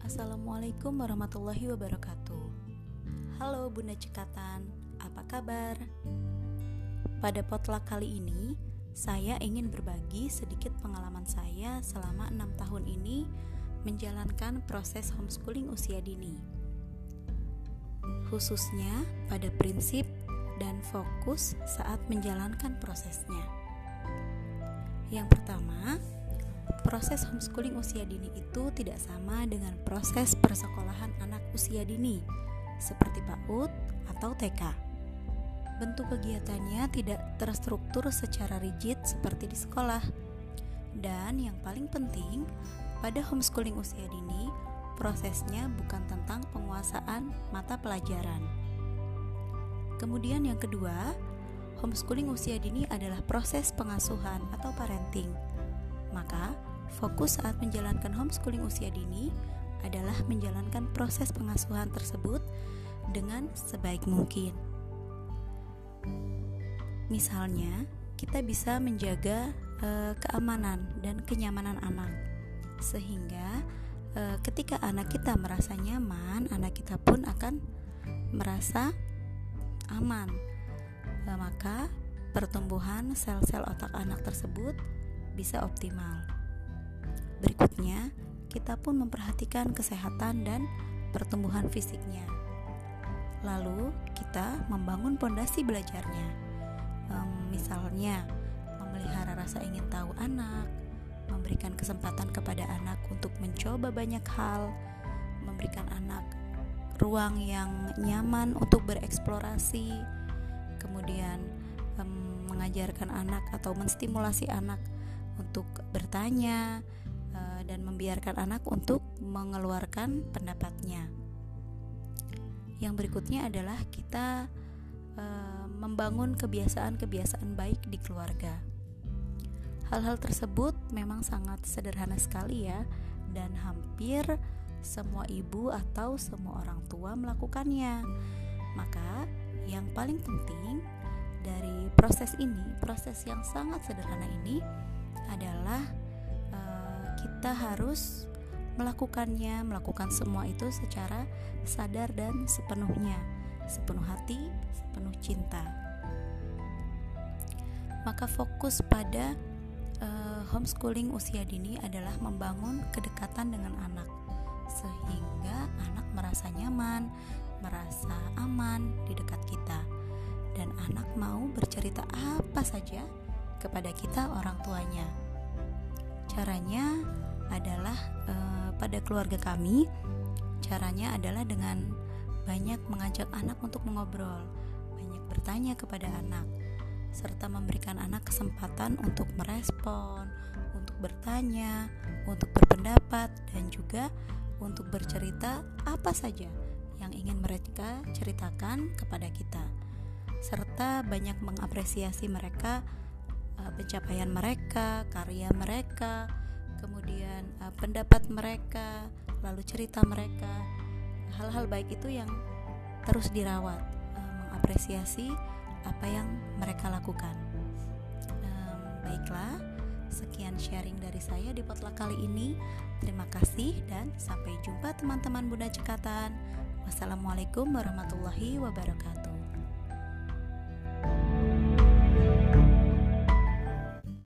Assalamualaikum warahmatullahi wabarakatuh. Halo Bunda Cekatan, apa kabar? Pada potluck kali ini, saya ingin berbagi sedikit pengalaman saya selama 6 tahun ini menjalankan proses homeschooling usia dini, khususnya pada prinsip dan fokus saat menjalankan prosesnya. Yang pertama, proses homeschooling usia dini itu tidak sama dengan proses persekolahan anak usia dini seperti PAUD atau TK. Bentuk kegiatannya tidak terstruktur secara rigid seperti di sekolah. Dan yang paling penting, pada homeschooling usia dini, prosesnya bukan tentang penguasaan mata pelajaran. Kemudian yang kedua, homeschooling usia dini adalah proses pengasuhan atau parenting. Maka, fokus saat menjalankan homeschooling usia dini adalah menjalankan proses pengasuhan tersebut dengan sebaik mungkin. Misalnya, kita bisa menjaga keamanan dan kenyamanan anak, sehingga ketika anak kita merasa nyaman, anak kita pun akan merasa aman. Maka, pertumbuhan sel-sel otak anak tersebut bisa optimal. Berikutnya, kita pun memperhatikan kesehatan dan pertumbuhan fisiknya. Lalu, kita membangun pondasi belajarnya. Misalnya, memelihara rasa ingin tahu anak, memberikan kesempatan kepada anak untuk mencoba banyak hal, memberikan anak ruang yang nyaman untuk bereksplorasi, kemudian mengajarkan anak atau menstimulasi anak untuk bertanya dan membiarkan anak untuk mengeluarkan pendapatnya. Yang berikutnya adalah kita membangun kebiasaan-kebiasaan baik di keluarga. Hal-hal tersebut memang sangat sederhana sekali ya, dan hampir semua ibu atau semua orang tua melakukannya. Maka yang paling penting dari proses ini, proses yang sangat sederhana ini, adalah kita harus melakukan semua itu secara sadar dan sepenuhnya, sepenuh hati, sepenuh cinta. Maka fokus pada homeschooling usia dini adalah membangun kedekatan dengan anak, sehingga anak merasa nyaman, merasa aman di dekat kita, dan anak mau bercerita apa saja kepada kita orang tuanya. Caranya adalah pada keluarga kami, caranya adalah dengan banyak mengajak anak untuk mengobrol, banyak bertanya kepada anak, serta memberikan anak kesempatan untuk merespon, untuk bertanya, untuk berpendapat, dan juga untuk bercerita apa saja yang ingin mereka ceritakan kepada kita, serta banyak mengapresiasi mereka, pencapaian mereka, karya mereka, kemudian pendapat mereka, lalu cerita mereka. Hal-hal baik itu yang terus dirawat, mengapresiasi apa yang mereka lakukan. Baiklah, sekian sharing dari saya di potluck kali ini. Terima kasih dan sampai jumpa teman-teman Bunda Cekatan. Wassalamualaikum warahmatullahi wabarakatuh.